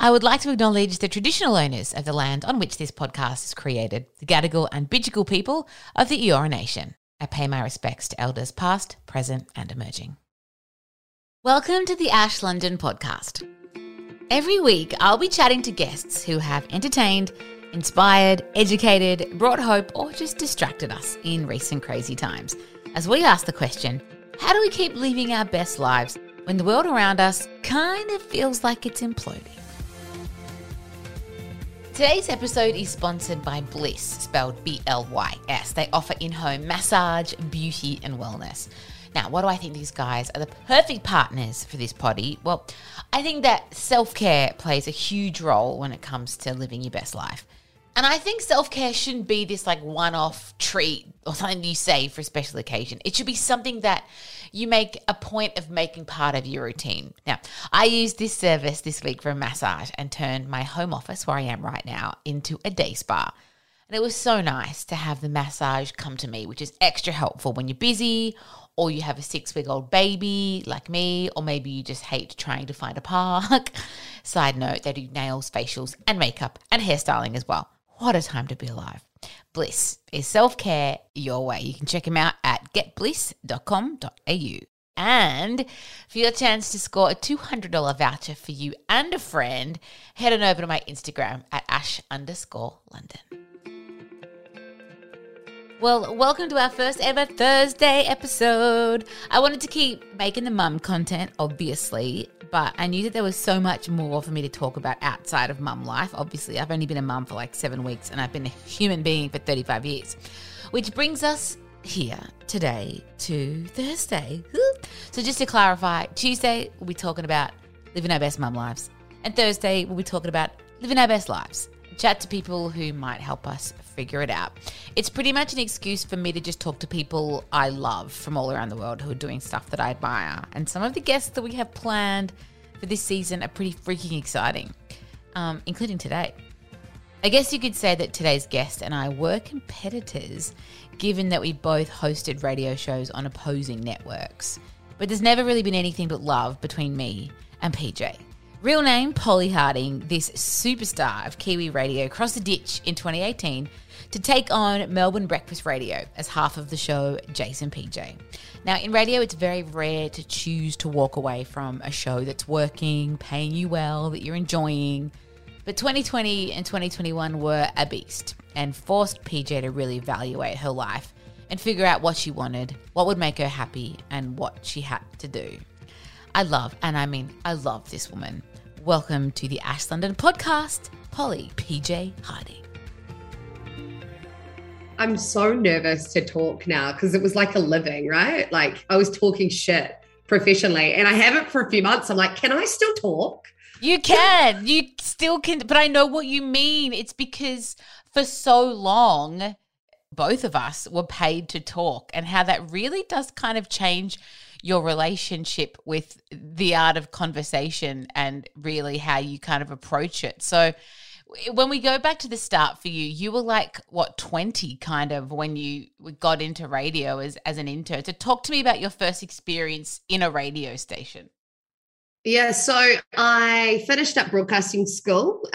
I would like to acknowledge the traditional owners of the land on which this podcast is created, the Gadigal and Bidjigal people of the Eora Nation. I pay my respects to elders past, present and emerging. Welcome to the Ash London Podcast. Every week I'll be chatting to guests who have entertained, inspired, educated, brought hope or just distracted us in recent crazy times as we ask the question, how do we keep living our best lives when the world around us kind of feels like it's imploding? Today's episode is sponsored by Blys, spelled B-L-Y-S. They offer in-home massage, beauty and wellness. Now, why do I think these guys are the perfect partners for this potty? Well, I think that self-care plays a huge role when it comes to living your best life. And I think self-care shouldn't be this like one-off treat or something you save for a special occasion. It should be something that you make a point of making part of your routine. Now, I used this service this week for a massage and turned my home office, where I am right now, into a day spa. And it was so nice to have the massage come to me, which is extra helpful when you're busy or you have a 6-week-old baby like me, or maybe you just hate trying to find a park. Side note, they do nails, facials, and makeup, and hairstyling as well. What a time to be alive. Blys is self-care your way. You can check them out at getblys.com.au. And for your chance to score a $200 voucher for you and a friend, head on over to my Instagram at ash_London. Well, welcome to our first ever Thursday episode. I wanted to keep making the mum content, obviously, but I knew that there was so much more for me to talk about outside of mum life. Obviously, I've only been a mum for like 7 weeks and I've been a human being for 35 years, which brings us here today to Thursday. So just to clarify, Tuesday we'll be talking about living our best mum lives, and Thursday we'll be talking about living our best lives. Chat to people who might help us figure it out. It's pretty much an excuse for me to just talk to people I love from all around the world who are doing stuff that I admire. And some of the guests that we have planned for this season are pretty freaking exciting, including today. I guess you could say that today's guest and I were competitors, given that we both hosted radio shows on opposing networks. But there's never really been anything but love between me and PJ. Real name, Polly Harding, this superstar of Kiwi radio, crossed the ditch in 2018 to take on Melbourne breakfast radio as half of the show, Jase and PJ. Now, in radio, it's very rare to choose to walk away from a show that's working, paying you well, that you're enjoying. But 2020 and 2021 were a beast and forced PJ to really evaluate her life and figure out what she wanted, what would make her happy, and what she had to do. I love this woman. Welcome to the Ash London Podcast, Polly PJ Harding. I'm so nervous to talk now because it was like a living, right? Like I was talking shit professionally and I haven't for a few months. I'm like, can I still talk? You can. You still can. But I know what you mean. It's because for so long, both of us were paid to talk, and how that really does kind of change your relationship with the art of conversation and really how you kind of approach it. So when we go back to the start for you, you were like, what, 20 kind of when you got into radio as an intern. So talk to me about your first experience in a radio station. Yeah, so I finished up broadcasting school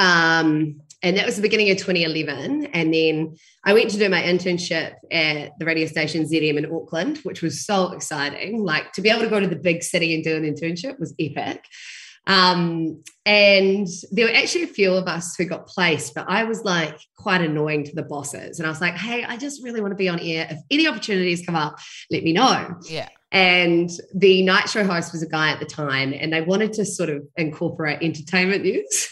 and that was the beginning of 2011. And then I went to do my internship at the radio station ZM in Auckland, which was so exciting. Like to be able to go to the big city and do an internship was epic. And there were actually a few of us who got placed, but I was like quite annoying to the bosses. And I was like, hey, I just really want to be on air. If any opportunities come up, let me know. Yeah. And the night show host was a guy at the time, and they wanted to sort of incorporate entertainment news.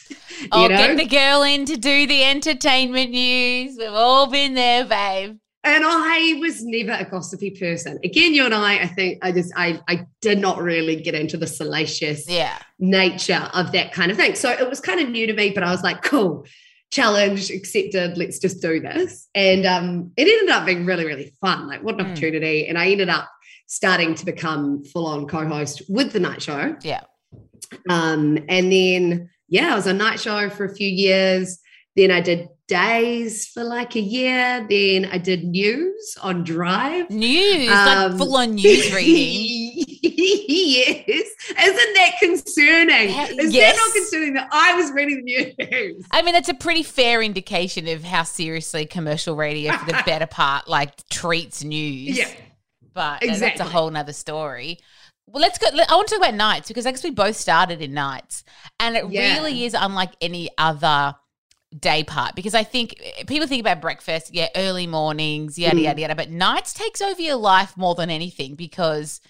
Get the girl in to do the entertainment news. We've all been there, babe. And I was never a gossipy person. Again, you and I think I did not really get into the salacious nature of that kind of thing. So it was kind of new to me, but I was like, cool, challenge accepted, let's just do this. And it ended up being really, really fun. Like, what an opportunity. And I ended up starting to become full-on co-host with the night show. Yeah. And then, I was on night show for a few years. Then I did days for like a year. Then I did news on Drive. News, like full-on news reading. Yes. Isn't that concerning? Is that not concerning that I was reading the news? I mean, it's a pretty fair indication of how seriously commercial radio for the better part like treats news. Yeah. But exactly. That's a whole nother story. Well, let's go. I want to talk about nights because I guess we both started in nights, and it really is unlike any other day part, because I think people think about breakfast, early mornings, yada, yada, but nights takes over your life more than anything, because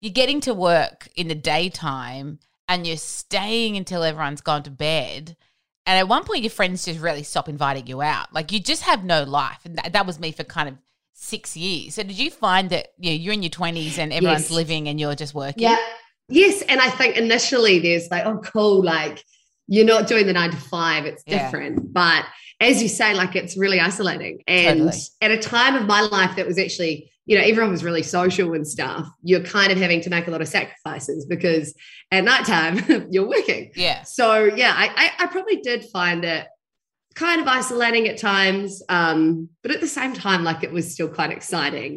you're getting to work in the daytime and you're staying until everyone's gone to bed. And at one point your friends just really stop inviting you out. Like, you just have no life. And that was me for kind of 6 years. So did you find that you're in your 20s and everyone's living and you're just working? Yeah. Yes. And I think initially there's like, oh, cool, like, you're not doing the 9 to 5. It's different. But as you say, like, it's really isolating. And at a time of my life that was actually, everyone was really social and stuff. You're kind of having to make a lot of sacrifices because at nighttime you're working. Yeah. So, I probably did find it kind of isolating at times. But at the same time, like, it was still quite exciting,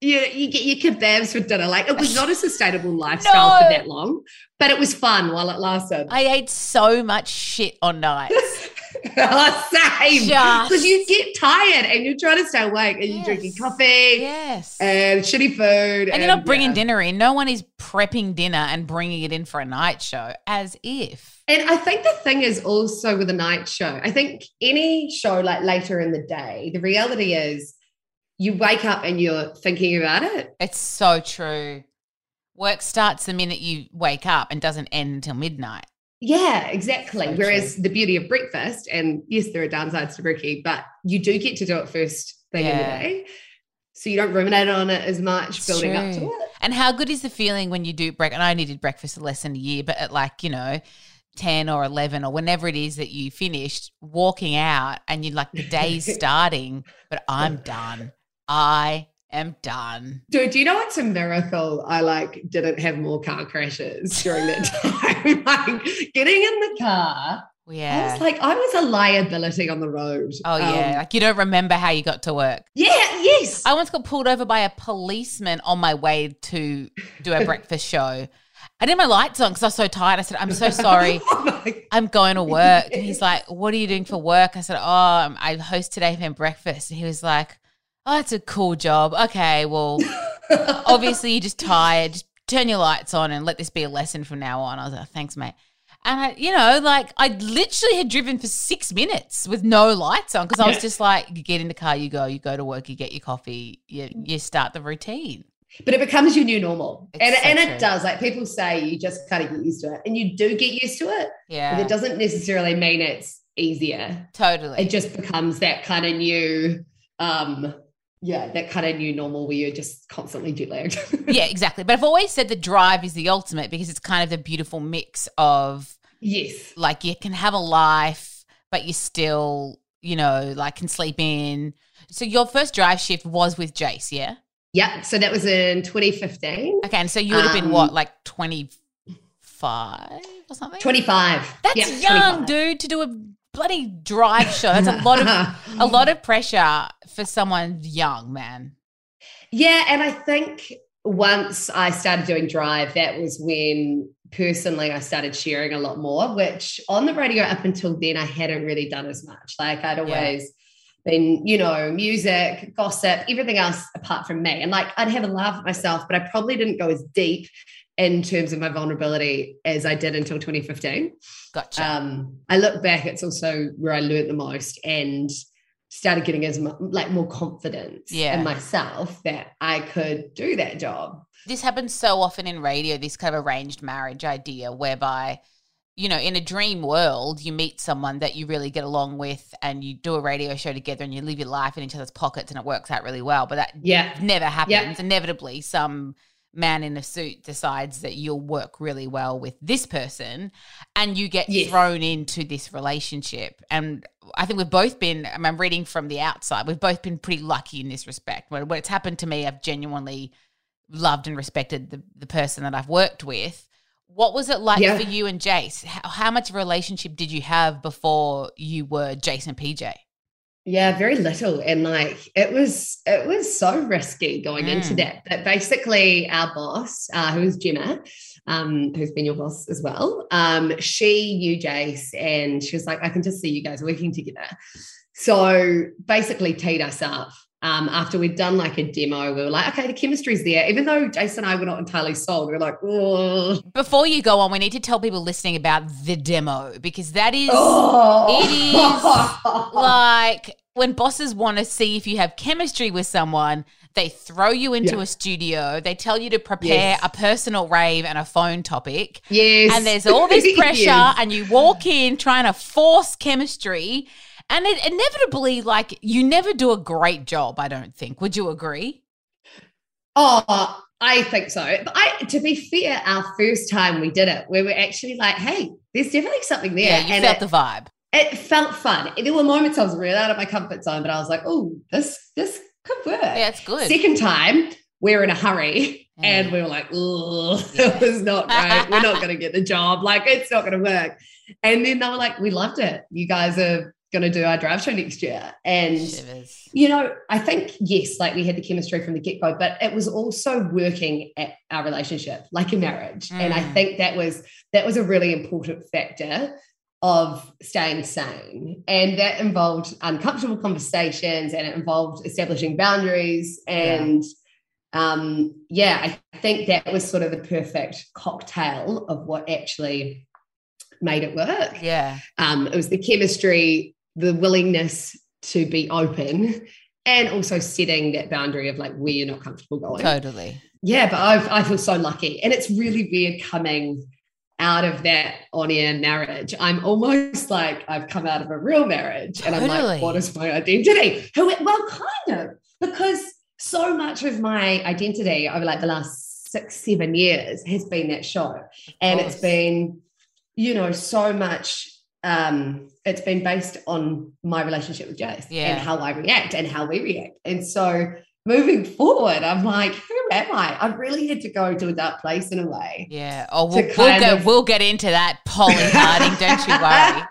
you get your kebabs for dinner. Like, it was not a sustainable lifestyle for that long, but it was fun while it lasted. I ate so much shit on nights. Same. Because you get tired and you're trying to stay awake and you're drinking coffee and shitty food. And you're not bringing dinner in. No one is prepping dinner and bringing it in for a night show, as if. And I think the thing is also with a night show, I think any show like later in the day, the reality is, you wake up and you're thinking about it. It's so true. Work starts the minute you wake up and doesn't end until midnight. Yeah, exactly. So whereas the beauty of breakfast, and yes, there are downsides to brekkie, but you do get to do it first thing in the day. So you don't ruminate on it as much, it's building up to it. And how good is the feeling when you do breakfast? And I only did breakfast less than a year, but at 10 or 11 or whenever it is that you finished, walking out and you're like, the day's starting, but I'm done. I am done. Dude, you know, it's a miracle I didn't have more car crashes during that time. Getting in the car. Yeah. I was I was a liability on the road. Oh, yeah. You don't remember how you got to work. Yeah, yes. I once got pulled over by a policeman on my way to do a breakfast show. I didn't have my lights on because I was so tired. I said, I'm so sorry. I'm going to work. And he's like, what are you doing for work? I said, I host today for breakfast. And he was like, oh, that's a cool job. Okay, well, obviously you're just tired. Just turn your lights on and let this be a lesson from now on. I was like, thanks, mate. And, I literally had driven for 6 minutes with no lights on because I was just like, you get in the car, you go to work, you get your coffee, you start the routine. But it becomes your new normal. It does. Like, people say you just kind of get used to it, and you do get used to it. Yeah. But it doesn't necessarily mean it's easier. Totally. It just becomes that kind of new that kind of new normal where you're just constantly jet lagged. Yeah, exactly. But I've always said the drive is the ultimate because it's kind of the beautiful mix of, you can have a life, but you still, can sleep in. So your first drive shift was with Jase, yeah? Yeah. So that was in 2015. Okay. And so you would have been 25 or something? 25. That's young, 25. Dude, to do a bloody drive show. That's a lot of pressure for someone young, man. Yeah, and I think once I started doing Drive, that was when personally I started sharing a lot more, which on the radio up until then I hadn't really done as much. Like, I'd always been, music, gossip, everything else apart from me. And I'd have a laugh at myself, but I probably didn't go as deep in terms of my vulnerability as I did until 2015. Gotcha. I look back, it's also where I learned the most and started getting more confidence in myself that I could do that job. This happens so often in radio, this kind of arranged marriage idea whereby you know, in a dream world, you meet someone that you really get along with and you do a radio show together and you live your life in each other's pockets and it works out really well. But that never happens. Yeah. Inevitably, some man in a suit decides that you'll work really well with this person and you get thrown into this relationship. And I think we've both been, I mean, I'm reading from the outside, we've both been pretty lucky in this respect. When it's happened to me, I've genuinely loved and respected the person that I've worked with. What was it like for you and Jase? How much of a relationship did you have before you were Jase and PJ? Yeah, very little. And like, it was so risky going into that. But basically our boss, who's Gemma, who's been your boss as well, she knew Jase and she was like, I can just see you guys working together. So basically teed us up. After we'd done like a demo, we were like, okay, the chemistry's there. Even though Jase and I were not entirely sold, we were like, oh. Before you go on, we need to tell people listening about the demo because that is, it is like when bosses want to see if you have chemistry with someone, they throw you into a studio. They tell you to prepare a personal rave and a phone topic. Yes. And there's all this pressure and you walk in trying to force chemistry. And it inevitably, like, you never do a great job, I don't think. Would you agree? Oh, I think so. But to be fair, our first time we did it, we were actually like, hey, there's definitely something there. Yeah, you felt the vibe. It felt fun. There were moments I was really out of my comfort zone, but I was like, oh, this could work. Yeah, it's good. Second time, we're in a hurry. And we were like, oh, it was not great. We're not going to get the job. Like, it's not going to work. And then they were like, we loved it. You guys are going to do our drive show next year. And, you know, I think, yes, like we had the chemistry from the get-go, but it was also working at our relationship, like a marriage. And I think that was a really important factor of staying sane. And that involved uncomfortable conversations and it involved establishing boundaries. And, I think that was sort of the perfect cocktail of what actually made it work. Yeah. It was the chemistry, the willingness to be open and also setting that boundary of like where you're not comfortable going. Totally. Yeah, but I feel so lucky. And it's really weird coming out of that on-air marriage. I'm almost like I've come out of a real marriage and I'm like, what is my identity? Well, kind of, because so much of my identity over like the last 6-7 years has been that show. And it's been, you know, so much, it's been based on my relationship with Jase and how I react and how we react. And so moving forward, I'm like, who am I? I've really had to go to a dark place in a way. Yeah. Oh, we'll get into that, Polly Harding, don't you worry.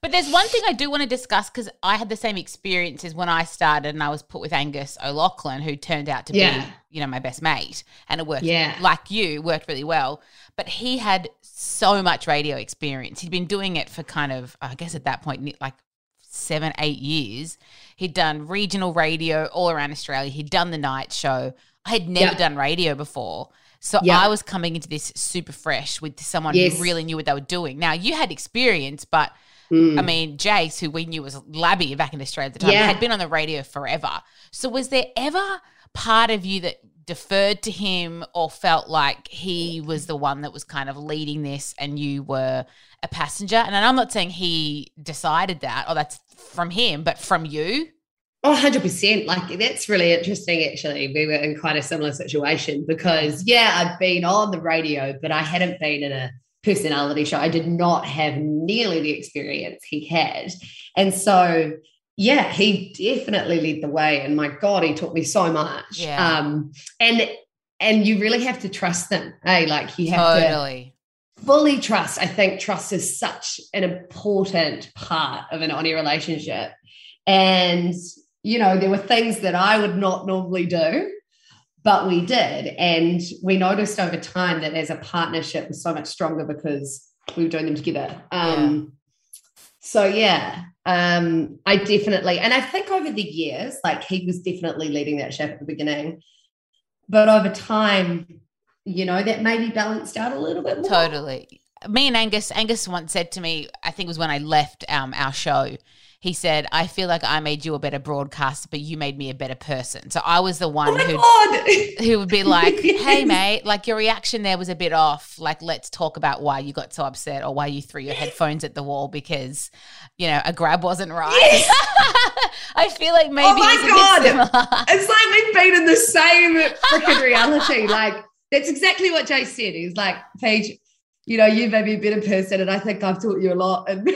But there's one thing I do want to discuss because I had the same experience as when I started and I was put with Angus O'Loughlin, who turned out to be, you know, my best mate. And it worked, like you, worked really well. But he had so much radio experience. He'd been doing it for kind of, I guess at that point, like 7-8 years. He'd done regional radio all around Australia. He'd done the night show. I had never done radio before. So I was coming into this super fresh with someone who really knew what they were doing. Now, you had experience, but, I mean, Jase, who we knew was Labby back in Australia at the time, had been on the radio forever. So was there ever part of you that deferred to him or felt like he was the one that was kind of leading this and you were a passenger? And I'm not saying he decided that or that's from him, but from you? Oh, 100%. Like, that's really interesting, actually. We were in quite a similar situation because, I'd been on the radio, but I hadn't been in a personality show. I did not have nearly the experience he had. And so, he definitely led the way. And my God, he taught me so much. Yeah. And you really have to trust them. Hey, like you have to fully trust. I think trust is such an important part of an on-air relationship. And, you know, there were things that I would not normally do, but we did. And we noticed over time that as a partnership was so much stronger because we were doing them together. I definitely, and I think over the years, like he was definitely leading that ship at the beginning, but over time, you know, that maybe balanced out a little bit more. Totally. Me and Angus once said to me, I think it was when I left our show, He said, I feel like I made you a better broadcaster, but you made me a better person. So I was the one who would be like, hey, mate, like your reaction there was a bit off. Like, let's talk about why you got so upset or why you threw your headphones at the wall because, you know, a grab wasn't right. Yes. I feel like maybe it's a bit similar. It's like we've been in the same freaking reality. Like, that's exactly what Jase said. He's like, Paige, you know, you may be a better person and I think I've taught you a lot. And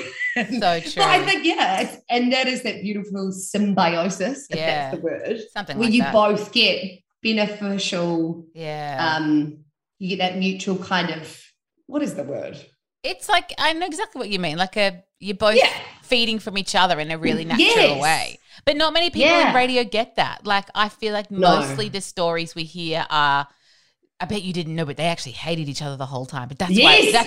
so true. But I think, yeah, it's, and that is that beautiful symbiosis, if that's the word. Something where like that. Where you both get beneficial, you get that mutual kind of, what is the word? It's like, I know exactly what you mean, like you're both feeding from each other in a really natural way. But not many people in radio get that. Like I feel like mostly the stories we hear are, I bet you didn't know, but they actually hated each other the whole time. But that's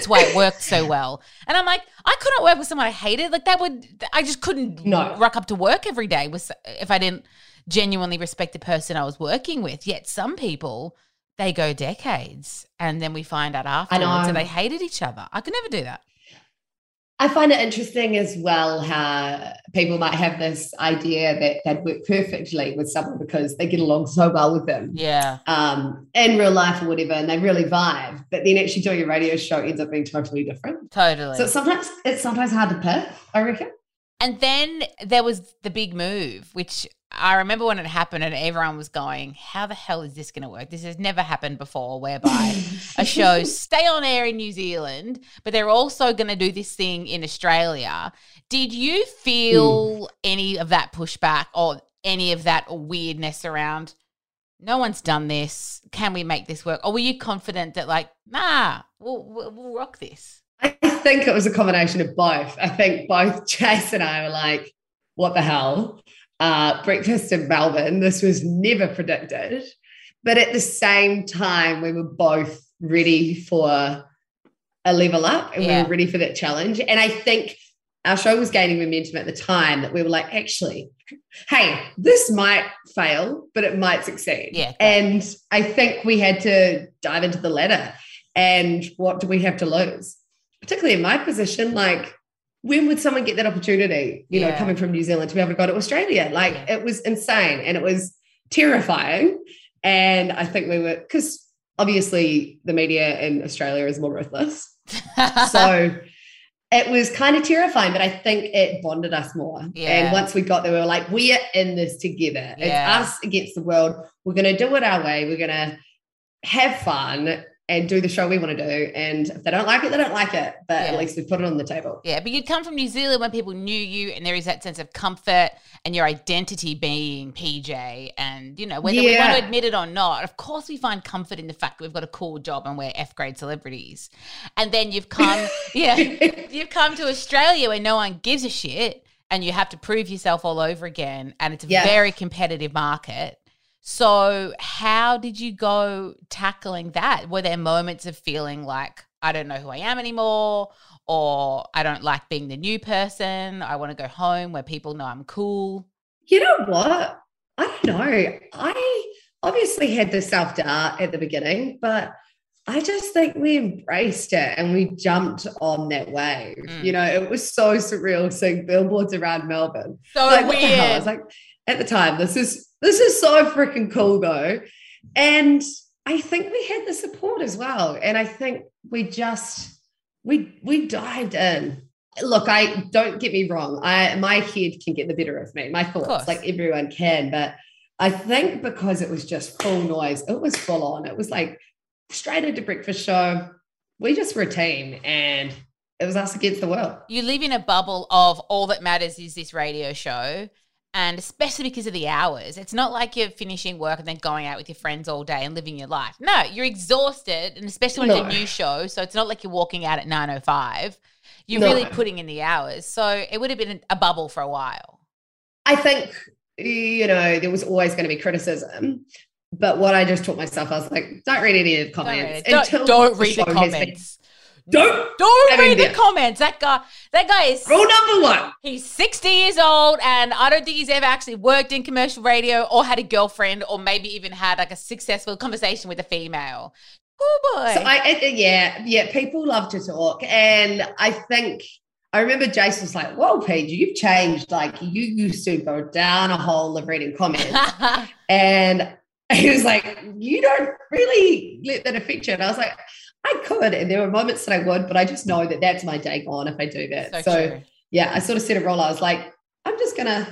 why it worked so well. And I'm like, I couldn't work with someone I hated. Like that would, I just couldn't rock up to work every day if I didn't genuinely respect the person I was working with. Yet some people, they go decades and then we find out afterwards that they hated each other. I could never do that. I find it interesting as well how people might have this idea that they'd work perfectly with someone because they get along so well with them. Yeah. In real life or whatever, and they really vibe. But then actually doing a radio show ends up being totally different. Totally. So it's sometimes hard to pick, I reckon. And then there was the big move, which I remember when it happened and everyone was going, how the hell is this going to work? This has never happened before, whereby a show stay on air in New Zealand, but they're also going to do this thing in Australia. Did you feel any of that pushback or any of that weirdness around, no one's done this, can we make this work? Or were you confident that like, nah, we'll rock this? I think it was a combination of both. I think both Jase and I were like, what the hell? Breakfast in Melbourne. This was never predicted. But at the same time, we were both ready for a level up and we were ready for that challenge. And I think our show was gaining momentum at the time that we were like, actually, hey, this might fail, but it might succeed. Yeah. And I think we had to dive into the ladder. And what do we have to lose? Particularly in my position, like, when would someone get that opportunity, you know, coming from New Zealand to be able to go to Australia? Like it was insane and it was terrifying. And I think we were, because obviously the media in Australia is more ruthless. So it was kind of terrifying, but I think it bonded us more. Yeah. And once we got there, we were like, we are in this together. Yeah. It's us against the world. We're going to do it our way. We're going to have fun and do the show we want to do. And if they don't like it, they don't like it. But at least we put it on the table. Yeah, but you'd come from New Zealand when people knew you and there is that sense of comfort and your identity being PJ. And, you know, whether we want to admit it or not, of course we find comfort in the fact that we've got a cool job and we're F-grade celebrities. And then you've come, you've come to Australia where no one gives a shit and you have to prove yourself all over again. And it's a very competitive market. So how did you go tackling that? Were there moments of feeling like, I don't know who I am anymore, or I don't like being the new person, I want to go home where people know I'm cool? You know what? I don't know. I obviously had the self-doubt at the beginning, but I just think we embraced it and we jumped on that wave. Mm. You know, it was so surreal seeing billboards around Melbourne. So like, weird. What the hell? I was like, at the time, this is so freaking cool though. And I think we had the support as well. And I think we just, we dived in. Look, don't get me wrong. My head can get the better of me. My thoughts, like everyone can. But I think because it was just full noise, it was full on. It was like straight into breakfast show. We just were a team and it was us against the world. You live in a bubble of all that matters is this radio show. And especially because of the hours, it's not like you're finishing work and then going out with your friends all day and living your life. No, you're exhausted, and especially when it's a new show. So it's not like you're walking out at 9:05. You're really putting in the hours. So it would have been a bubble for a while. I think, you know, there was always going to be criticism. But what I just taught myself, I was like, don't read any of the comments. Don't read the comments. Don't read the comments. That guy is rule number one. He's 60 years old and I don't think he's ever actually worked in commercial radio or had a girlfriend or maybe even had like a successful conversation with a female. Oh boy. So people love to talk. And I think I remember Jase was like, whoa, PJ, you've changed. Like, you used to go down a hole of reading comments. And he was like, you don't really let that affect you. And I was like, I could. And there were moments that I would, but I just know that that's my day gone if I do that. So yeah, I sort of set a roll. I was like, I'm just going to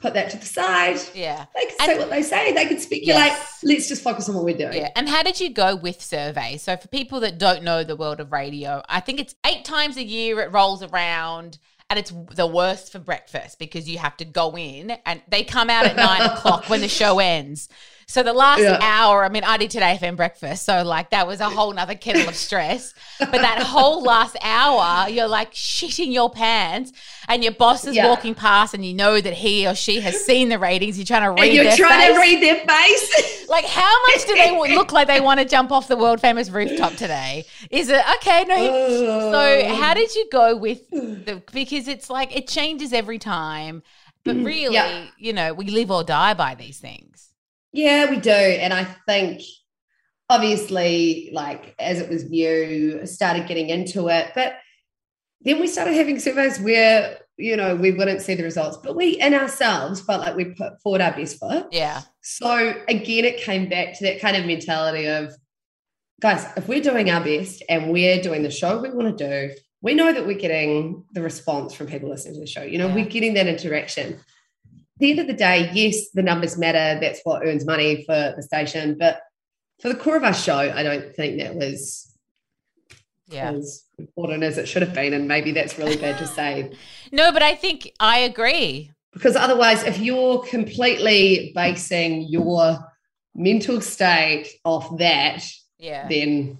put that to the side. Yeah. They can say what they say. They can speculate. Yes. Let's just focus on what we're doing. Yeah. And how did you go with surveys? So for people that don't know the world of radio, I think it's 8 times a year it rolls around and it's the worst for breakfast because you have to go in and they come out at 9 o'clock when the show ends. So the last hour, I mean, I did Today FM breakfast. So like that was a whole nother kettle of stress. But that whole last hour, you're like shitting your pants and your boss is walking past and you know that he or she has seen the ratings. You're trying to read their face. Like how much do they look like they want to jump off the world famous rooftop today? Is it okay? No. So how did you go with the, because it's like it changes every time. But really, you know, we live or die by these things. Yeah, we do. And I think obviously like as it was new, I started getting into it, but then we started having surveys where, you know, we wouldn't see the results, but we in ourselves felt like we put forward our best foot. Yeah. So again, it came back to that kind of mentality of guys, if we're doing our best and we're doing the show we want to do, we know that we're getting the response from people listening to the show. You know, we're getting that interaction. At the end of the day, yes, the numbers matter. That's what earns money for the station. But for the core of our show, I don't think that was as important as it should have been. And maybe that's really bad to say. No, but I think I agree. Because otherwise, if you're completely basing your mental state off that, then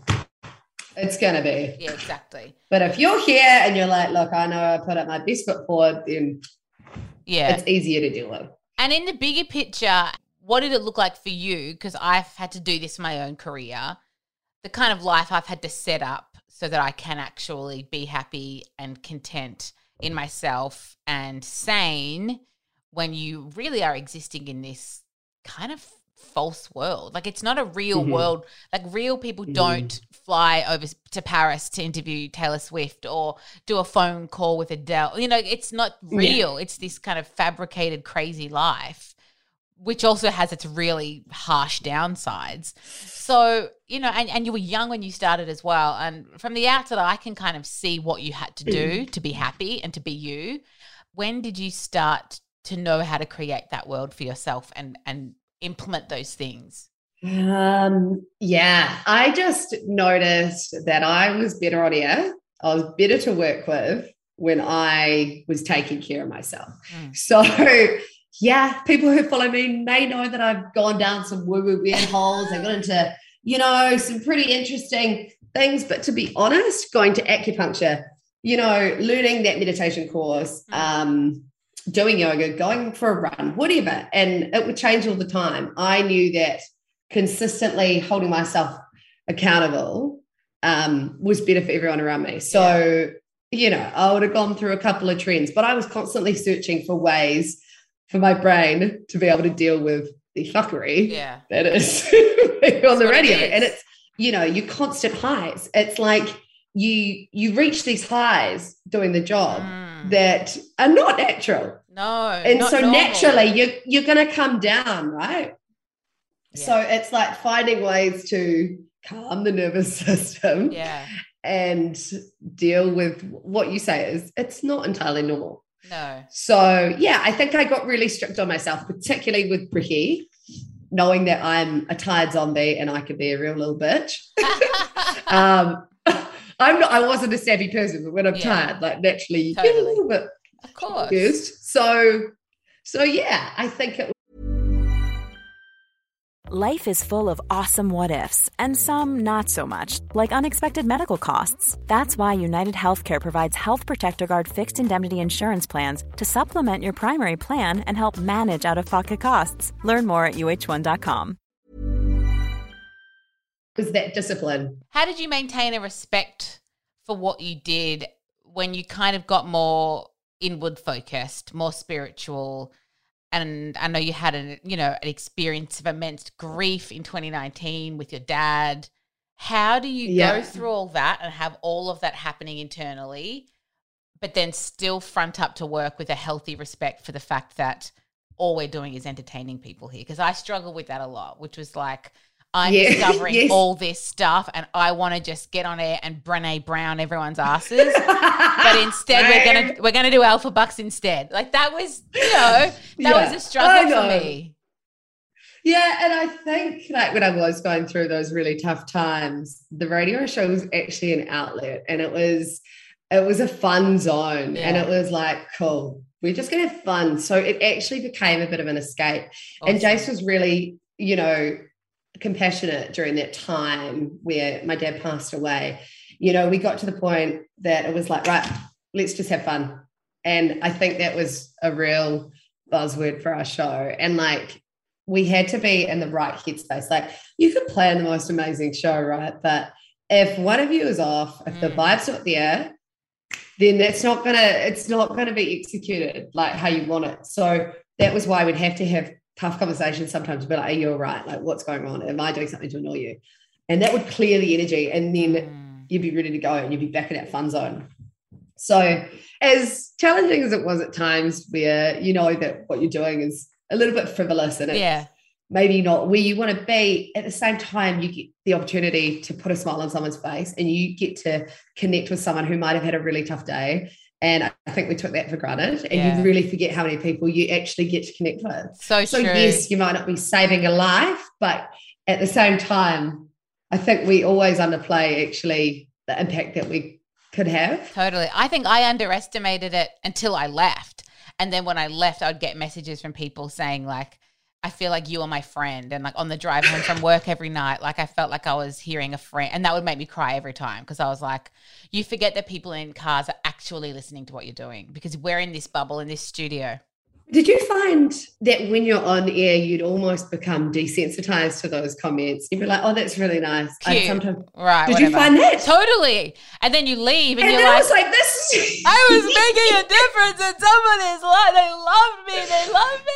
it's going to be. Yeah, exactly. But if you're here and you're like, look, I know I put up my best foot forward, then yeah, it's easier to deal with. And in the bigger picture, what did it look like for you? Because I've had to do this in my own career, the kind of life I've had to set up so that I can actually be happy and content in myself and sane when you really are existing in this kind of false world. Like it's not a real world. Like real people don't fly over to Paris to interview Taylor Swift or do a phone call with Adele. You know, it's not real. Yeah. It's this kind of fabricated crazy life, which also has its really harsh downsides. So, you know, and you were young when you started as well. And from the outset, I can kind of see what you had to do to be happy and to be you. When did you start to know how to create that world for yourself and implement those things? Yeah, I just noticed that I was better on air. I was better to work with when I was taking care of myself. So yeah, people who follow me may know that I've gone down some woo-woo weird holes. I got into, you know, some pretty interesting things, but to be honest, going to acupuncture, you know, learning that meditation course, doing yoga, going for a run, whatever. And it would change all the time. I knew that consistently holding myself accountable was better for everyone around me. So, you know, I would have gone through a couple of trends, but I was constantly searching for ways for my brain to be able to deal with the fuckery that is on the radio. And it's, you know, your constant highs. It's like you reach these highs doing the job that are not natural. No. And so normal. Naturally you're going to come down, right? Yeah. So it's like finding ways to calm the nervous system and deal with what you say is it's not entirely normal. No. So yeah, I think I got really strict on myself, particularly with Bricky, knowing that I'm a tired zombie and I could be a real little bitch. I wasn't a savvy person, but when I'm tired, like naturally you get a little bit confused. So yeah, I think it. Life is full of awesome what ifs and some not so much, like unexpected medical costs. That's why United Healthcare provides Health Protector Guard fixed indemnity insurance plans to supplement your primary plan and help manage out-of-pocket costs. Learn more at uh1.com. Was that discipline. How did you maintain a respect for what you did when you kind of got more inward focused, more spiritual? And I know you had an experience of immense grief in 2019 with your dad. How do you go through all that and have all of that happening internally, but then still front up to work with a healthy respect for the fact that all we're doing is entertaining people here. Because I struggle with that a lot, which was like, I'm discovering all this stuff and I want to just get on air and Brené Brown everyone's asses. But instead we're gonna do Alpha Bucks instead. Like that was, you know, that was a struggle for me. Yeah, and I think like when I was going through those really tough times, the radio show was actually an outlet, and it was a fun zone, and it was like, cool, we're just gonna have fun. So it actually became a bit of an escape. Awesome. And Jase was really, you know, compassionate during that time where my dad passed away. You know, we got to the point that it was like, right, let's just have fun. And I think that was a real buzzword for our show. And like, we had to be in the right headspace. Like, you could plan the most amazing show, right? But if one of you is off, if the vibe's not there, then it's not gonna be executed like how you want it. So that was why we'd have to have tough conversations sometimes, but like, are you all right? Like, what's going on? Am I doing something to annoy you? And that would clear the energy, and then you'd be ready to go and you'd be back in that fun zone. So as challenging as it was at times where you know that what you're doing is a little bit frivolous and it's maybe not where you want to be, at the same time you get the opportunity to put a smile on someone's face and you get to connect with someone who might have had a really tough day. And I think we took that for granted, and you really forget how many people you actually get to connect with. So true. Yes, you might not be saving a life, but at the same time, I think we always underplay actually the impact that we could have. Totally. I think I underestimated it until I left. And then when I left, I'd get messages from people saying like, I feel like you are my friend. And like on the drive home from work every night, like I felt like I was hearing a friend, and that would make me cry every time. Because I was like, you forget that people in cars are actually listening to what you're doing, because we're in this bubble in this studio. Did you find that when you're on air, you'd almost become desensitized to those comments? You'd be like, oh, that's really nice. I sometimes, right. Did whatever. You find that? Totally. And then you leave and you're like, I was like, this. I was making a difference in someone's life. They love me.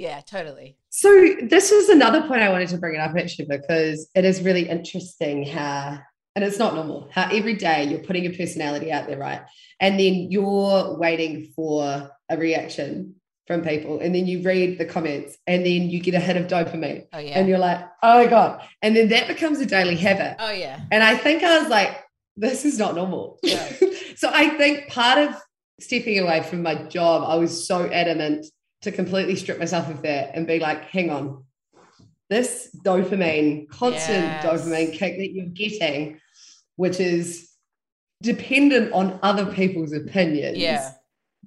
Yeah, totally. So this is another point I wanted to bring it up actually, because it is really interesting how, and it's not normal, how every day you're putting your personality out there, right? And then you're waiting for a reaction from people, and then you read the comments and then you get a hit of dopamine. Oh, yeah. And you're like, oh my God. And then that becomes a daily habit. Oh yeah. And I think I was like, this is not normal. Yeah. So I think part of stepping away from my job, I was so adamant to completely strip myself of that and be like, hang on, this dopamine, constant dopamine kick that you're getting, which is dependent on other people's opinions,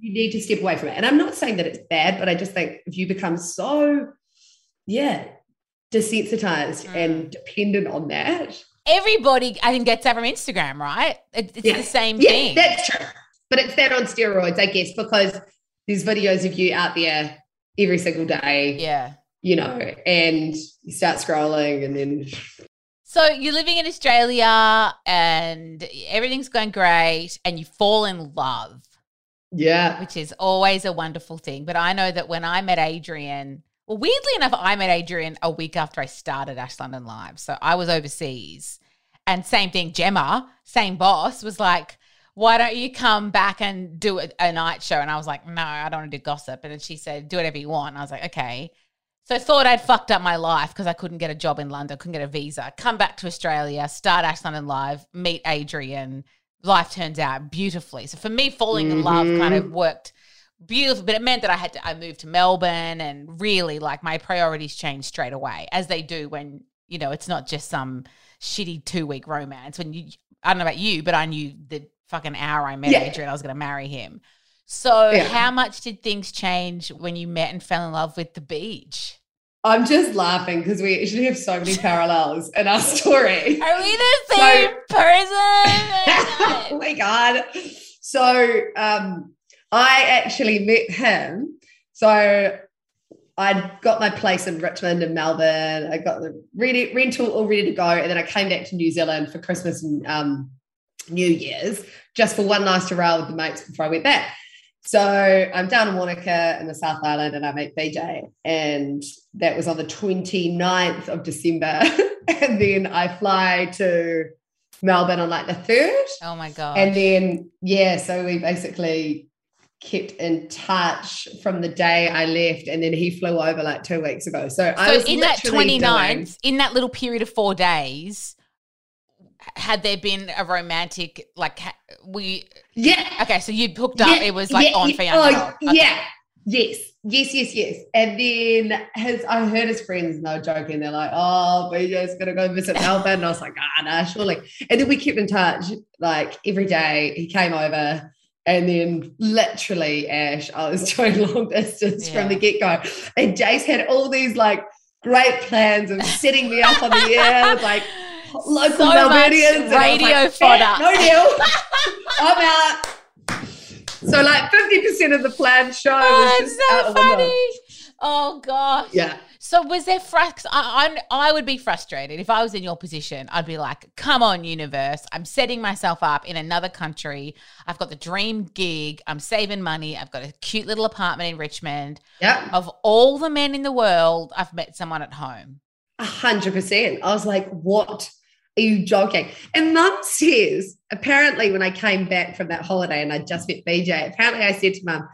you need to step away from it. And I'm not saying that it's bad, but I just think if you become so, desensitized and dependent on that. Everybody, I think, gets that from Instagram, right? It's the same thing. Yeah, that's true. But it's that on steroids, I guess, because there's videos of you out there every single day, you know, and you start scrolling and then. So you're living in Australia and everything's going great and you fall in love. Yeah. Which is always a wonderful thing. But I know that when I met Adrian, well, weirdly enough, I met Adrian a week after I started Ash London Live. So I was overseas, and same thing, Gemma, same boss, was like, why don't you come back and do a night show? And I was like, no, I don't want to do gossip. And then she said, do whatever you want. And I was like, okay. So I thought I'd fucked up my life because I couldn't get a job in London, couldn't get a visa, come back to Australia, start Ash London Live, meet Adrian. Life turns out beautifully. So for me, falling in love kind of worked beautiful, but it meant that I moved to Melbourne, and really like my priorities changed straight away, as they do when, you know, it's not just some shitty 2-week romance. When you, I don't know about you, but I knew the fucking hour I met Adrian, I was going to marry him. So how much did things change when you met and fell in love with the beach? I'm just laughing because we actually have so many parallels in our story. Are we the same person? Oh my God. So I actually met him. So I'd got my place in Richmond and Melbourne. I got the rental all ready to go. And then I came back to New Zealand for Christmas and New Year's, just for one last hurrah with the mates before I went back. So I'm down in Wanaka in the South Island, and I met PJ, and that was on the 29th of December. And then I fly to Melbourne on like the 3rd. Oh my god! And then yeah, so we basically kept in touch from the day I left, and then he flew over like 2 weeks ago. So I was in that 29th, in that little period of 4 days, had there been a romantic like we? Yeah. Okay, so you'd hooked up. Yeah, it was like on fiancé. Oh, okay. Yeah. Yes. And then I heard his friends and they were joking. They're like, oh, BJ's going to go visit Melbourne. And I was like, no, surely. And then we kept in touch like every day. He came over and then literally, Ash, I was doing long distance from the get-go. And Jase had all these like great plans of setting me up on the air, like local so Melbournians. Radio fodder. Like, no deal. I'm out. So like 50% of the planned show was just so funny. Oh gosh. Yeah. So was there I would be frustrated if I was in your position. I'd be like, come on, universe. I'm setting myself up in another country. I've got the dream gig. I'm saving money. I've got a cute little apartment in Richmond. Yeah. Of all the men in the world, I've met someone at home. 100%. I was like, what? Are you joking? And Mum says, apparently when I came back from that holiday and I just met BJ, apparently I said to Mum,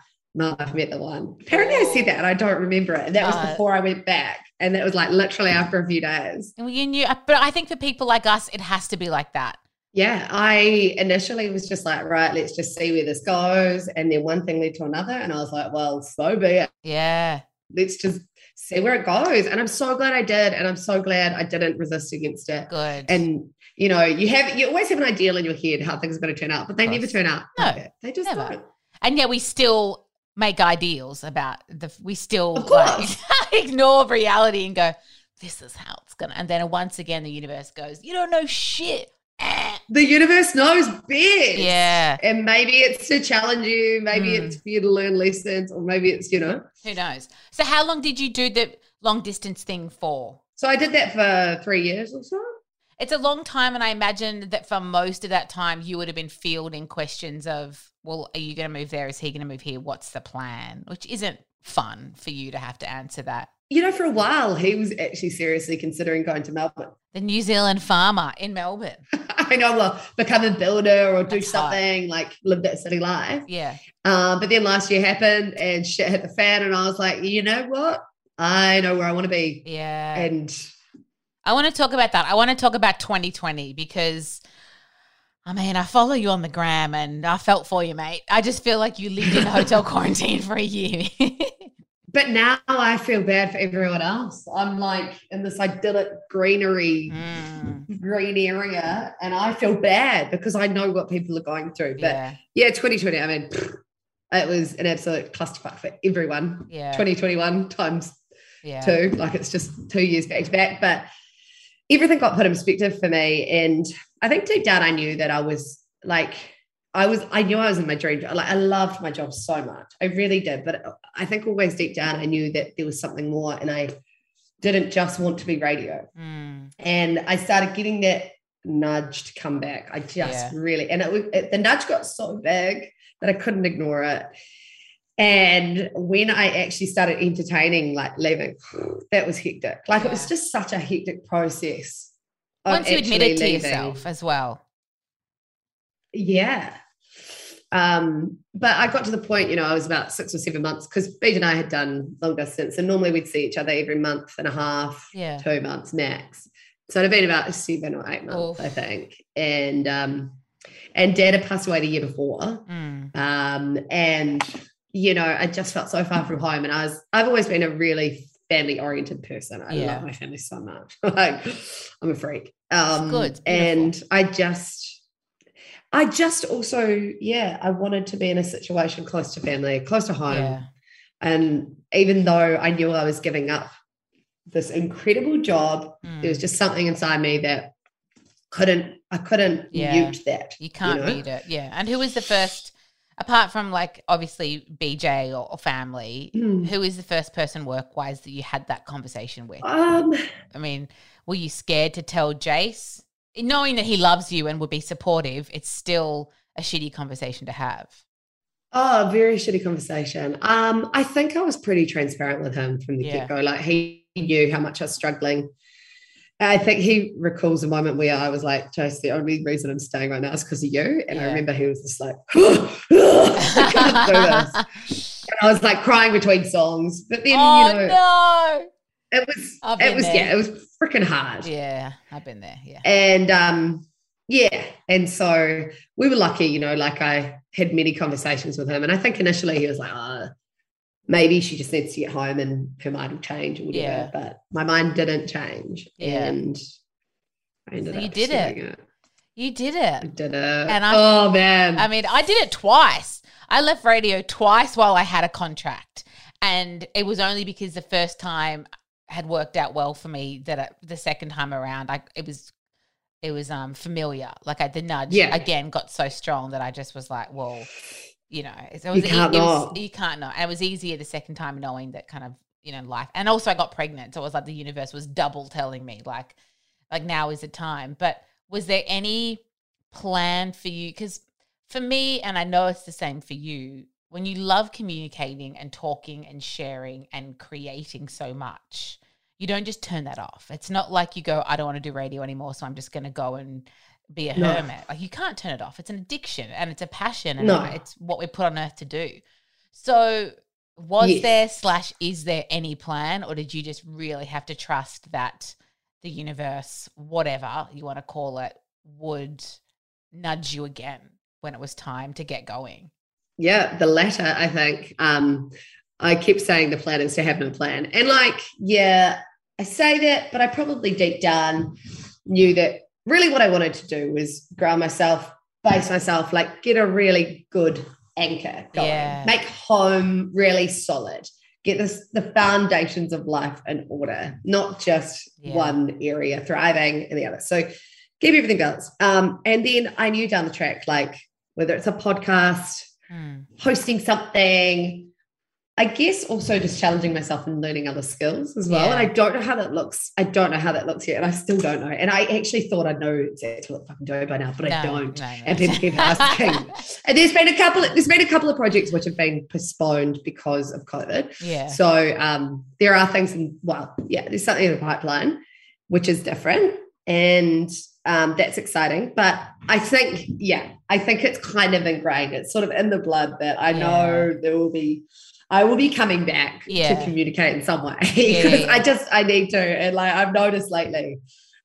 I've met the one. Apparently I said that and I don't remember it. And that was before I went back. And that was like literally after a few days. Well, you knew, but I think for people like us, it has to be like that. Yeah, I initially was just like, right, let's just see where this goes. And then one thing led to another. And I was like, well, so be it. Yeah. Let's just see where it goes. And I'm so glad I did. And I'm so glad I didn't resist against it. Good. And, you know, you always have an ideal in your head how things are going to turn out, but they never turn out. No. Like it. They just don't. And yeah, we still make ideals about we still like, ignore reality and go, this is how it's going to. And then once again, the universe goes, you don't know shit. The universe knows best. Yeah. And maybe it's to challenge you. Maybe it's for you to learn lessons, or maybe it's, you know. Who knows? So how long did you do the long distance thing for? So I did that for 3 years or so. It's a long time, and I imagine that for most of that time you would have been fielding questions of, well, are you going to move there? Is he going to move here? What's the plan? Which isn't fun for you to have to answer that. You know, for a while, he was actually seriously considering going to Melbourne. The New Zealand farmer in Melbourne. I know, well, become a builder or do something, like live that city life. Yeah. But then last year happened and shit hit the fan, and I was like, you know what? I know where I want to be. Yeah. And I want to talk about that. I want to talk about 2020 because, I mean, I follow you on the gram and I felt for you, mate. I just feel like you lived in hotel quarantine for a year. But now I feel bad for everyone else. I'm like in this idyllic green area, and I feel bad because I know what people are going through. But yeah 2020, I mean, it was an absolute clusterfuck for everyone. Yeah. 2021 times 2, like it's just 2 years back to back. But everything got put in perspective for me. And I think deep down I knew that I was like, I knew I was in my dream job. Like, I loved my job so much. I really did. But I think always deep down, I knew that there was something more, and I didn't just want to be radio. Mm. And I started getting that nudge to come back. I just really, and the nudge got so big that I couldn't ignore it. And when I actually started entertaining, like leaving, that was hectic. Like it was just such a hectic process. Once you admitted to yourself as well. Yeah. But I got to the point, you know, I was about 6 or 7 months, because Beat and I had done long distance, and normally we'd see each other every month and a half, 2 months max. So it'd have been about 7 or 8 months, I think. And Dad had passed away the year before. Mm. And, you know, I just felt so far from home, and I've always been a really family-oriented person. I love my family so much. Like, I'm a freak. Good. And I just also, I wanted to be in a situation close to family, close to home. Yeah. And even though I knew I was giving up this incredible job, there was just something inside me that I couldn't mute that. You can't mute it. Yeah. And who was the first, apart from like obviously BJ or family, who is the first person work-wise that you had that conversation with? I mean, were you scared to tell Jase? Knowing that he loves you and would be supportive, it's still a shitty conversation to have. Oh, very shitty conversation. I think I was pretty transparent with him from the get-go. Like, he knew how much I was struggling I think he recalls a moment where I was like, Jase, the only reason I'm staying right now is because of you. And I remember he was just like, I couldn't do this. And I was like crying between songs. But then, it was, it was freaking hard. Yeah, I've been there. Yeah. And, and so we were lucky, like I had many conversations with him. And I think initially he was like, maybe she just needs to get home and her mind will change or whatever. Yeah. But my mind didn't change. Yeah. And I ended up doing it. You did it. I did it. And oh, man. I mean, I did it twice. I left radio twice while I had a contract. And it was only because the first time had worked out well for me that the second time around, it was familiar. Like the nudge again got so strong that I just was like, well, you can't know. And it was easier the second time knowing that kind of, life. And also I got pregnant. So it was like the universe was double telling me like now is the time. But was there any plan for you? Because for me, and I know it's the same for you, when you love communicating and talking and sharing and creating so much, you don't just turn that off. It's not like you go, I don't want to do radio anymore, so I'm just going to go and be a hermit. Like you can't turn it off. It's an addiction and it's a passion and it's what we're put on earth to do. So was there is there any plan, or did you just really have to trust that the universe, whatever you want to call it, would nudge you again when it was time to get going? Yeah, the latter, I think. I kept saying the plan is to have no plan. And I say that, but I probably deep down knew that really what I wanted to do was grow myself, base myself, get a really good anchor going, make home really solid, get the foundations of life in order, not just one area thriving and the other. So keep everything balanced. And then I knew down the track, whether it's a podcast, hosting something, I guess also just challenging myself and learning other skills as well. Yeah. And I don't know how that looks yet. And I still don't know. And I actually thought I'd know exactly what I'm fucking doing by now, but I don't. No. And people keep asking. And there's been a couple of projects which have been postponed because of COVID. Yeah. So there are things there's something in the pipeline which is different. And that's exciting. But I think it's kind of ingrained. It's sort of in the blood that I know I will be coming back to communicate in some way because I need to. And I've noticed lately,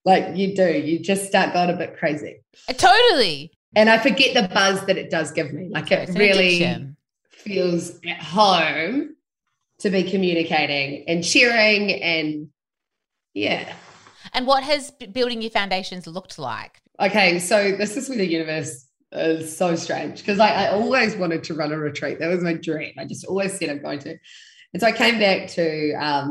you just start going a bit crazy. Totally. And I forget the buzz that it does give me. It really feels at home to be communicating and sharing and And what has building your foundations looked like? Okay. So this is where the universe is so strange because I always wanted to run a retreat. That was my dream. I just always said I'm going to. And so I came back to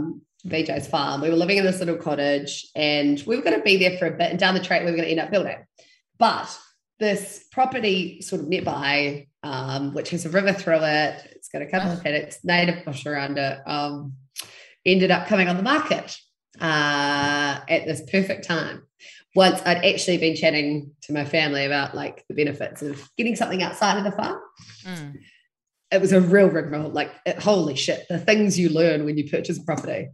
BJ's farm. We were living in this little cottage and we were going to be there for a bit, and down the track we were going to end up building. But this property sort of nearby, which has a river through it, it's got a couple of paddocks, native bush around it, ended up coming on the market at this perfect time. Once I'd actually been chatting to my family about the benefits of getting something outside of the farm. Mm. It was a real rigmarole. Holy shit, the things you learn when you purchase property.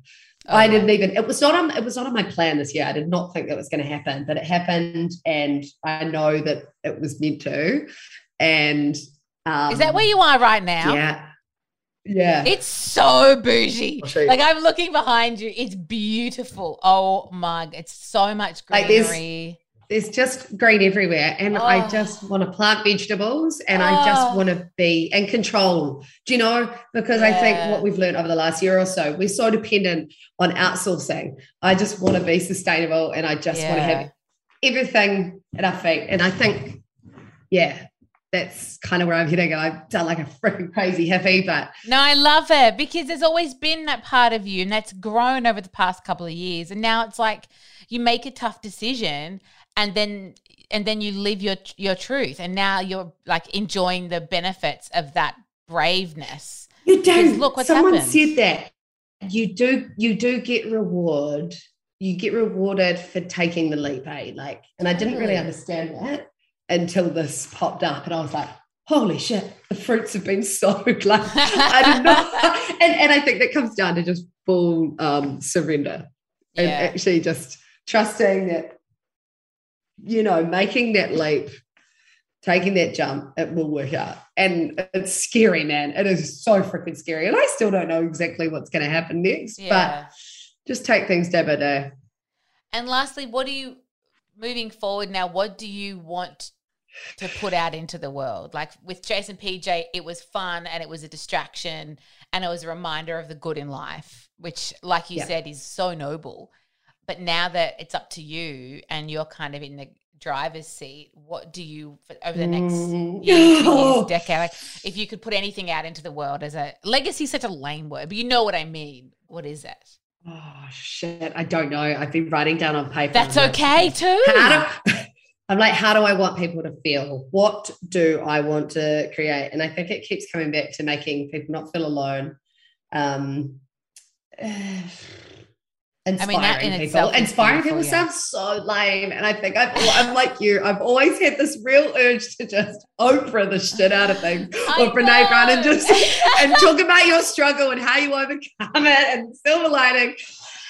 Oh, I didn't even, it was not on my plan this year. I did not think that was going to happen, but it happened, and I know that it was meant to. And is that where you are right now? Yeah. Yeah. It's so bougie. I'm looking behind you. It's beautiful. Oh my, it's so much greenery. There's just green everywhere. And I just want to plant vegetables, and I just want to be in control. Do you know? Because I think what we've learned over the last year or so, we're so dependent on outsourcing. I just want to be sustainable, and I just want to have everything at our feet. And I think, that's kind of where I'm heading. I've done a freaking crazy hippie, but. No, I love it because there's always been that part of you, and that's grown over the past couple of years. And now it's you make a tough decision and then you live your truth. And now you're enjoying the benefits of that braveness. You don't. Look what's happened. Someone said that. You do get reward. You get rewarded for taking the leap, eh? And I didn't really understand that until this popped up, and I was like, holy shit, the fruits have been sowed. I did not. And I think that comes down to just full surrender and actually just trusting that, you know, making that leap, taking that jump, it will work out. And it's scary, man. It is so freaking scary. And I still don't know exactly what's going to happen next, but just take things day by day. And lastly, what do you, moving forward now, what do you want to put out into the world? Like with Jase and PJ, it was fun and it was a distraction and it was a reminder of the good in life, which, like you said, is so noble. But now that it's up to you and you're kind of in the driver's seat, what do you, over the next year, 2 years, decade, like if you could put anything out into the world as a legacy, such a lame word, but you know what I mean. What is it? Oh, shit. I don't know. I've been writing down on paper. That's okay too. I'm like, how do I want people to feel? What do I want to create? And I think it keeps coming back to making people not feel alone. Inspiring people. Inspiring people sounds so lame. And I think I'm like you. I've always had this real urge to just Oprah the shit out of things or Brene Brown and just and talk about your struggle and how you overcome it and silver lining.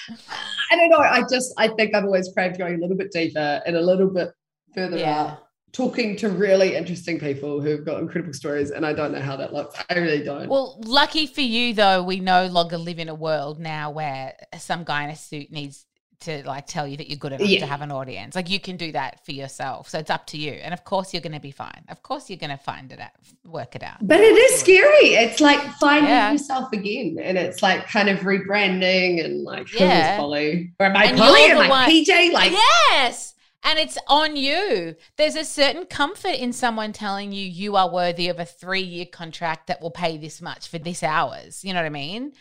I don't know. I think I've always craved going a little bit deeper and a little bit further out, talking to really interesting people who've got incredible stories, and I don't know how that looks. I really don't. Well, lucky for you, though, we no longer live in a world now where some guy in a suit needs to, like, tell you that you're good enough to have an audience. Like, you can do that for yourself, so it's up to you. And, of course, you're going to be fine. Of course you're going to find it out, work it out. But it is scary. It's, like, finding yourself again, and it's, like, kind of rebranding and, like, who is Polly? Or am I Polly? Am I PJ? Like, yes! And it's on you. There's a certain comfort in someone telling you you are worthy of a 3-year contract that will pay this much for this hours. You know what I mean?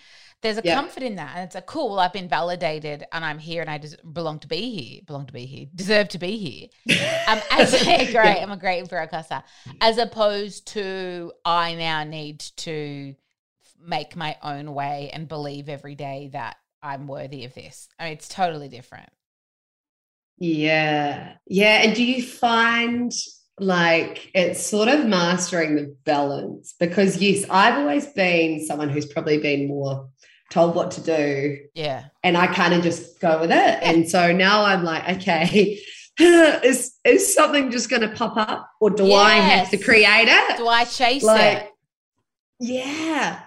There's a comfort in that. And it's a cool, I've been validated and I'm here and I just belong to be here, deserve to be here. I'm a great broadcaster. As opposed to I now need to make my own way and believe every day that I'm worthy of this. I mean, it's totally different. Yeah. And do you find like it's sort of mastering the balance? Because yes, I've always been someone who's probably been more told what to do. Yeah. And I kind of just go with it. And so now I'm like, okay, is something just going to pop up or do I have to create it? Do I chase it? Yeah.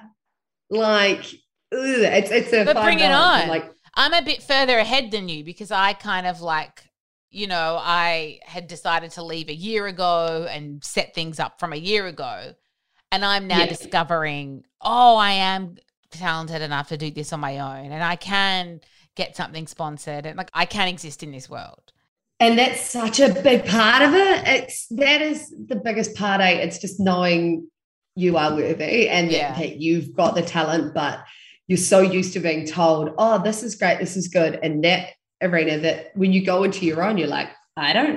Like it's a fun bring it on. Like, I'm a bit further ahead than you because I kind of like, you know, I had decided to leave a year ago and set things up from a year ago. And I'm now discovering, I am talented enough to do this on my own and I can get something sponsored and like I can exist in this world. And that's such a big part of it. That is the biggest part. It's just knowing you are worthy and that you've got the talent, but you're so used to being told, oh, this is great, this is good. And that arena that when you go into your own, you're like, I don't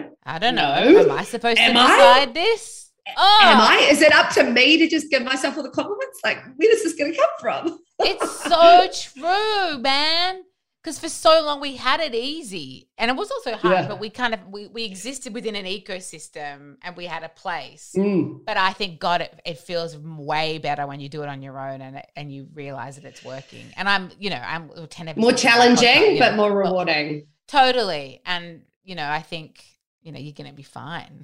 know. Am I supposed to decide this? Oh. Am I? Is it up to me to just give myself all the compliments? Like, where is this going to come from? It's so true, man. Because for so long we had it easy. And it was also hard, but we kind of, we existed within an ecosystem and we had a place. Mm. But I think, God, it feels way better when you do it on your own and you realize that it's working. And I'm more challenging, but more rewarding. Totally. And, you know, I think, you know, you're going to be fine.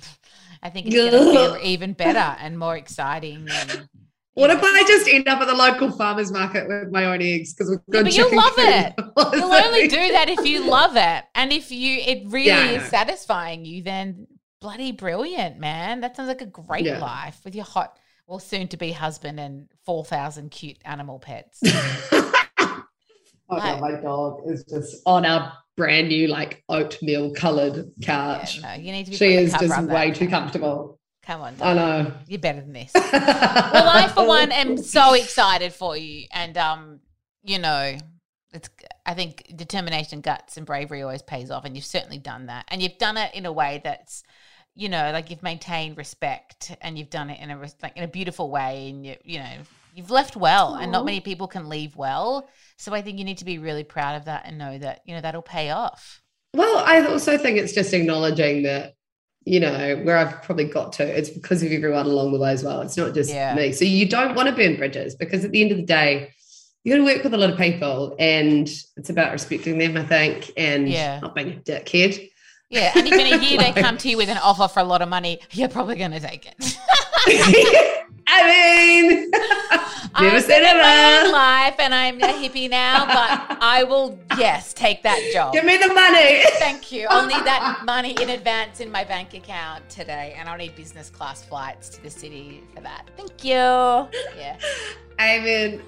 I think it's going to feel even better and more exciting and, what if I just end up at the local farmer's market with my own eggs? Because we've got chicken. But you'll love it. You'll only do that if you love it. And if it really is satisfying you, then bloody brilliant, man. That sounds like a great life with your hot, well, soon-to-be husband and 4,000 cute animal pets. Oh, my dog is just on our brand new, like, oatmeal-coloured couch. Yeah, no, you need to be she is just way too comfortable. Come on, darling. I know. You're better than this. Well, I, for one, am so excited for you. And, you know, I think determination, guts and bravery always pays off, and you've certainly done that. And you've done it in a way that's, you know, like you've maintained respect and you've done it in a beautiful way and, you know, you've left well and not many people can leave well. So I think you need to be really proud of that and know that, you know, that'll pay off. Well, I also think it's just acknowledging that, you know, where I've probably got to, it's because of everyone along the way as well. It's not just me. So you don't want to burn bridges because at the end of the day, you're going to work with a lot of people, and it's about respecting them, I think, and not being a dickhead. Yeah, and if in a year they come to you with an offer for a lot of money, you're probably going to take it. I mean, never said ever. I'm in life and I'm a hippie now, but I will, yes, take that job. Give me the money. Thank you. I'll need that money in advance in my bank account today, and I'll need business class flights to the city for that. Thank you. Yeah. I'm in.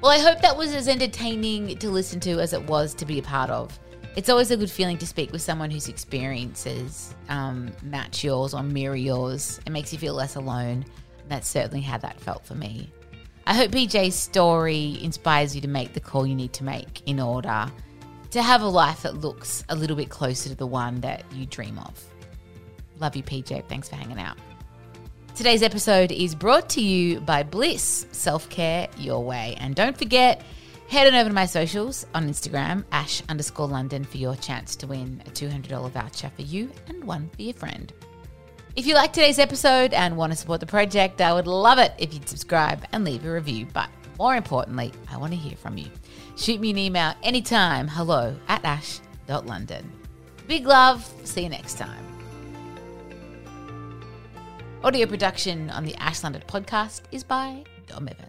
Well, I hope that was as entertaining to listen to as it was to be a part of. It's always a good feeling to speak with someone whose experiences match yours or mirror yours. It makes you feel less alone. And that's certainly how that felt for me. I hope PJ's story inspires you to make the call you need to make in order to have a life that looks a little bit closer to the one that you dream of. Love you, PJ. Thanks for hanging out. Today's episode is brought to you by Blys, self-care your way. And don't forget, head on over to my socials on Instagram, @Ash_London, for your chance to win a $200 voucher for you and one for your friend. If you like today's episode and want to support the project, I would love it if you'd subscribe and leave a review. But more importantly, I want to hear from you. Shoot me an email anytime, hello@ash.london. Big love. See you next time. Audio production on the Ash London podcast is by Dom Evans.